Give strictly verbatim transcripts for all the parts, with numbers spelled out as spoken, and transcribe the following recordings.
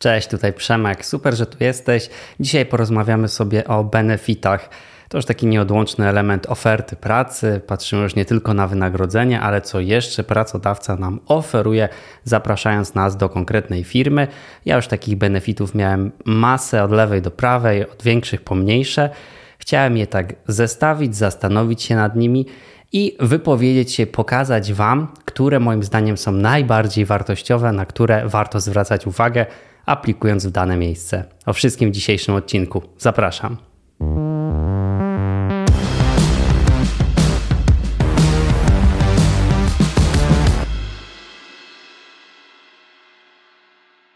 Cześć, tutaj Przemek. Super, że tu jesteś. Dzisiaj porozmawiamy sobie o benefitach. To już taki nieodłączny element oferty pracy. Patrzymy już nie tylko na wynagrodzenie, ale co jeszcze pracodawca nam oferuje, zapraszając nas do konkretnej firmy. Ja już takich benefitów miałem masę, od lewej do prawej, od większych po mniejsze. Chciałem je tak zestawić, zastanowić się nad nimi i wypowiedzieć się, pokazać Wam, które moim zdaniem są najbardziej wartościowe, na które warto zwracać uwagę, aplikując w dane miejsce. O wszystkim w dzisiejszym odcinku. Zapraszam.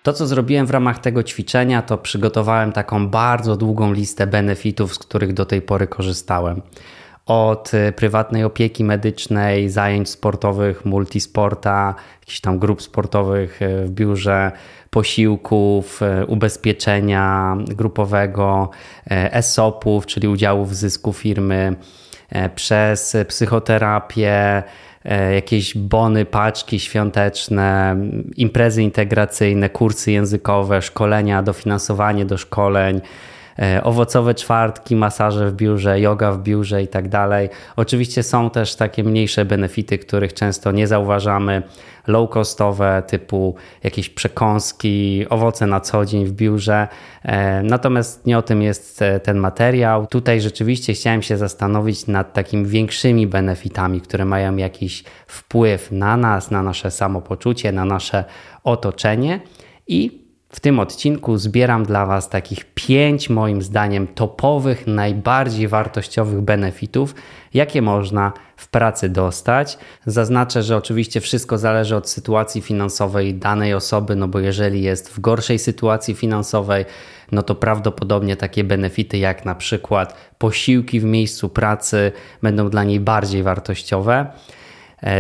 To, co zrobiłem w ramach tego ćwiczenia, to przygotowałem taką bardzo długą listę benefitów, z których do tej pory korzystałem. Od prywatnej opieki medycznej, zajęć sportowych, multisporta, jakichś tam grup sportowych w biurze, posiłków, ubezpieczenia grupowego, E S O P ów, czyli udziału w zysku firmy, przez psychoterapię, jakieś bony, paczki świąteczne, imprezy integracyjne, kursy językowe, szkolenia, dofinansowanie do szkoleń, owocowe czwartki, masaże w biurze, joga w biurze i tak dalej. Oczywiście są też takie mniejsze benefity, których często nie zauważamy, low-costowe, typu jakieś przekąski, owoce na co dzień w biurze. Natomiast nie o tym jest ten materiał. Tutaj rzeczywiście chciałem się zastanowić nad takimi większymi benefitami, które mają jakiś wpływ na nas, na nasze samopoczucie, na nasze otoczenie. I w tym odcinku zbieram dla Was takich pięć, moim zdaniem, topowych, najbardziej wartościowych benefitów, jakie można w pracy dostać. Zaznaczę, że oczywiście wszystko zależy od sytuacji finansowej danej osoby, no bo jeżeli jest w gorszej sytuacji finansowej, no to prawdopodobnie takie benefity jak na przykład posiłki w miejscu pracy będą dla niej bardziej wartościowe.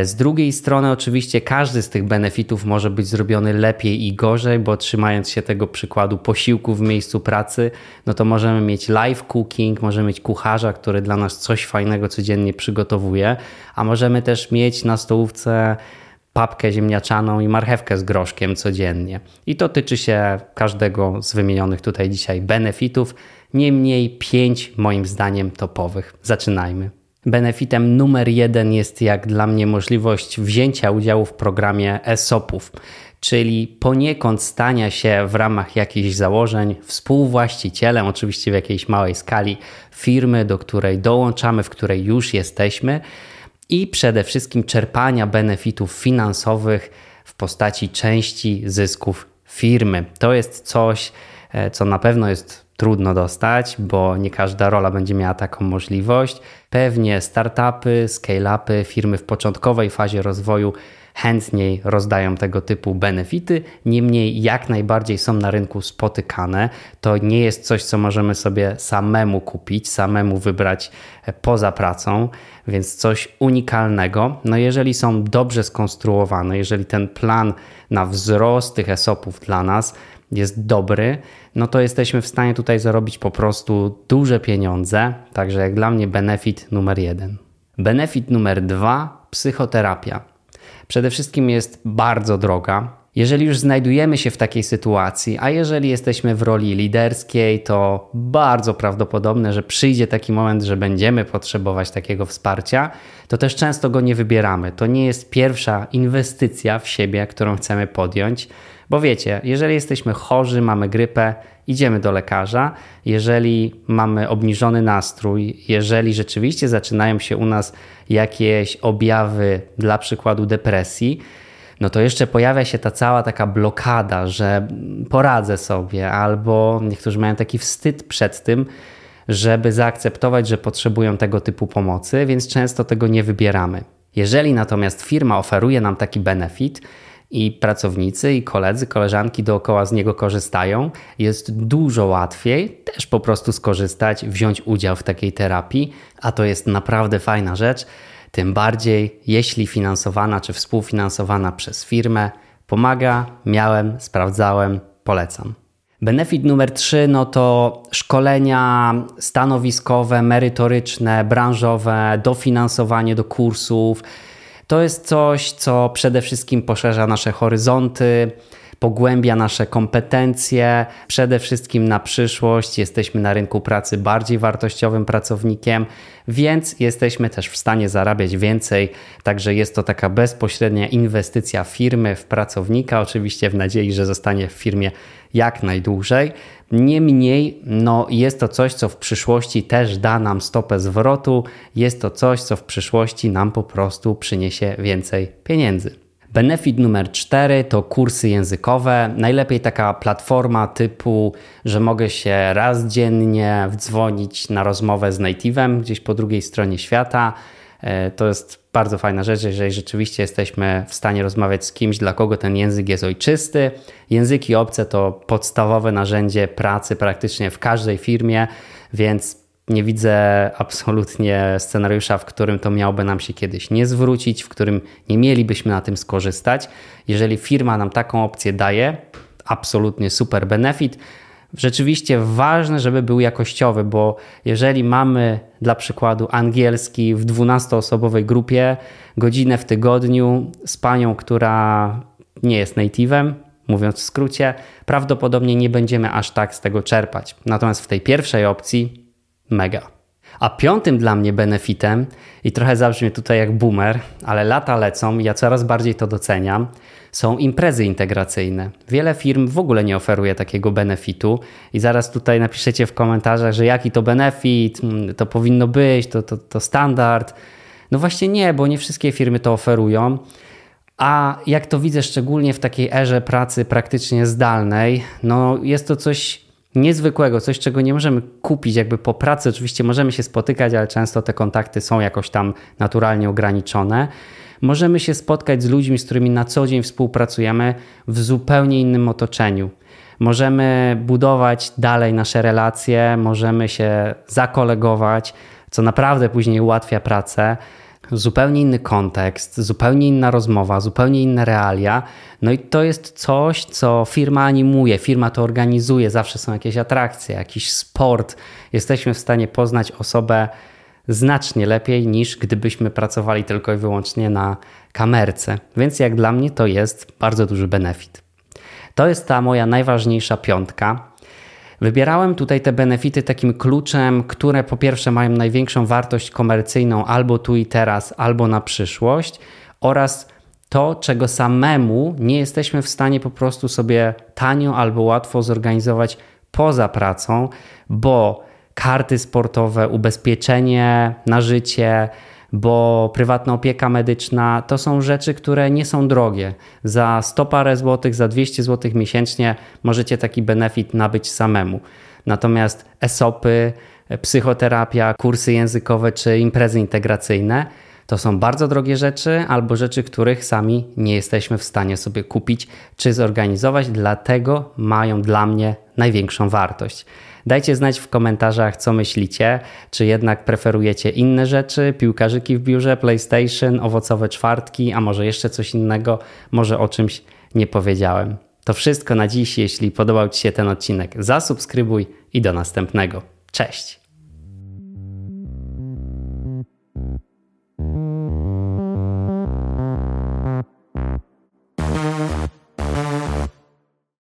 Z drugiej strony oczywiście każdy z tych benefitów może być zrobiony lepiej i gorzej, bo trzymając się tego przykładu posiłku w miejscu pracy, no to możemy mieć live cooking, możemy mieć kucharza, który dla nas coś fajnego codziennie przygotowuje, a możemy też mieć na stołówce papkę ziemniaczaną i marchewkę z groszkiem codziennie. I to tyczy się każdego z wymienionych tutaj dzisiaj benefitów, niemniej pięć moim zdaniem topowych. Zaczynajmy. Benefitem numer jeden jest jak dla mnie możliwość wzięcia udziału w programie E S O P ów, czyli poniekąd stania się w ramach jakichś założeń współwłaścicielem, oczywiście w jakiejś małej skali, firmy, do której dołączamy, w której już jesteśmy, i przede wszystkim czerpania benefitów finansowych w postaci części zysków firmy. To jest coś, co na pewno jest trudno dostać, bo nie każda rola będzie miała taką możliwość. Pewnie startupy, scale-upy, firmy w początkowej fazie rozwoju chętniej rozdają tego typu benefity, niemniej jak najbardziej są na rynku spotykane. To nie jest coś, co możemy sobie samemu kupić, samemu wybrać poza pracą, więc coś unikalnego. No jeżeli są dobrze skonstruowane, jeżeli ten plan na wzrost tych E S O P ów dla nas jest dobry, no to jesteśmy w stanie tutaj zarobić po prostu duże pieniądze. Także jak dla mnie benefit numer jeden. Benefit numer dwa, psychoterapia. Przede wszystkim jest bardzo droga. Jeżeli już znajdujemy się w takiej sytuacji, a jeżeli jesteśmy w roli liderskiej, to bardzo prawdopodobne, że przyjdzie taki moment, że będziemy potrzebować takiego wsparcia, to też często go nie wybieramy. To nie jest pierwsza inwestycja w siebie, którą chcemy podjąć, bo wiecie, jeżeli jesteśmy chorzy, mamy grypę, idziemy do lekarza. Jeżeli mamy obniżony nastrój, jeżeli rzeczywiście zaczynają się u nas jakieś objawy, dla przykładu depresji, no to jeszcze pojawia się ta cała taka blokada, że poradzę sobie, albo niektórzy mają taki wstyd przed tym, żeby zaakceptować, że potrzebują tego typu pomocy, więc często tego nie wybieramy. Jeżeli natomiast firma oferuje nam taki benefit i pracownicy, i koledzy, koleżanki dookoła z niego korzystają, jest dużo łatwiej też po prostu skorzystać, wziąć udział w takiej terapii, a to jest naprawdę fajna rzecz. Tym bardziej, jeśli finansowana czy współfinansowana przez firmę, pomaga, miałem, sprawdzałem, polecam. Benefit numer trzy, no to szkolenia stanowiskowe, merytoryczne, branżowe, dofinansowanie do kursów. To jest coś, co przede wszystkim poszerza nasze horyzonty, pogłębia nasze kompetencje, przede wszystkim na przyszłość. Jesteśmy na rynku pracy bardziej wartościowym pracownikiem, więc jesteśmy też w stanie zarabiać więcej. Także jest to taka bezpośrednia inwestycja firmy w pracownika, oczywiście w nadziei, że zostanie w firmie jak najdłużej. Niemniej no, jest to coś, co w przyszłości też da nam stopę zwrotu. Jest to coś, co w przyszłości nam po prostu przyniesie więcej pieniędzy. Benefit numer cztery to kursy językowe. Najlepiej taka platforma typu, że mogę się raz dziennie wdzwonić na rozmowę z native'em gdzieś po drugiej stronie świata. To jest bardzo fajna rzecz, jeżeli rzeczywiście jesteśmy w stanie rozmawiać z kimś, dla kogo ten język jest ojczysty. Języki obce to podstawowe narzędzie pracy praktycznie w każdej firmie, więc nie widzę absolutnie scenariusza, w którym to miałoby nam się kiedyś nie zwrócić, w którym nie mielibyśmy na tym skorzystać. Jeżeli firma nam taką opcję daje, absolutnie super benefit. Rzeczywiście ważne, żeby był jakościowy, bo jeżeli mamy dla przykładu angielski w dwunastoosobowej grupie, godzinę w tygodniu z panią, która nie jest native'em, mówiąc w skrócie, prawdopodobnie nie będziemy aż tak z tego czerpać. Natomiast w tej pierwszej opcji mega. A piątym dla mnie benefitem, i trochę zabrzmię tutaj jak boomer, ale lata lecą, ja coraz bardziej to doceniam, są imprezy integracyjne. Wiele firm w ogóle nie oferuje takiego benefitu i zaraz tutaj napiszecie w komentarzach, że jaki to benefit, to powinno być, to, to, to standard. No właśnie nie, bo nie wszystkie firmy to oferują. A jak to widzę szczególnie w takiej erze pracy praktycznie zdalnej, no jest to coś niezwykłego, coś czego nie możemy kupić jakby po pracy. Oczywiście możemy się spotykać, ale często te kontakty są jakoś tam naturalnie ograniczone. Możemy się spotkać z ludźmi, z którymi na co dzień współpracujemy w zupełnie innym otoczeniu. Możemy budować dalej nasze relacje, możemy się zakolegować, co naprawdę później ułatwia pracę. Zupełnie inny kontekst, zupełnie inna rozmowa, zupełnie inne realia. No i to jest coś, co firma animuje, firma to organizuje, zawsze są jakieś atrakcje, jakiś sport. Jesteśmy w stanie poznać osobę znacznie lepiej niż gdybyśmy pracowali tylko i wyłącznie na kamerce. Więc jak dla mnie to jest bardzo duży benefit. To jest ta moja najważniejsza piątka. Wybierałem tutaj te benefity takim kluczem, które po pierwsze mają największą wartość komercyjną albo tu i teraz, albo na przyszłość oraz to, czego samemu nie jesteśmy w stanie po prostu sobie tanio albo łatwo zorganizować poza pracą, bo karty sportowe, ubezpieczenie na życie, bo prywatna opieka medyczna to są rzeczy, które nie są drogie. Za sto parę złotych, za dwieście złotych miesięcznie możecie taki benefit nabyć samemu. Natomiast ESOPy, psychoterapia, kursy językowe czy imprezy integracyjne to są bardzo drogie rzeczy albo rzeczy, których sami nie jesteśmy w stanie sobie kupić czy zorganizować, dlatego mają dla mnie największą wartość. Dajcie znać w komentarzach, co myślicie, czy jednak preferujecie inne rzeczy, piłkarzyki w biurze, PlayStation, owocowe czwartki, a może jeszcze coś innego, może o czymś nie powiedziałem. To wszystko na dziś, jeśli podobał Ci się ten odcinek, zasubskrybuj i do następnego. Cześć!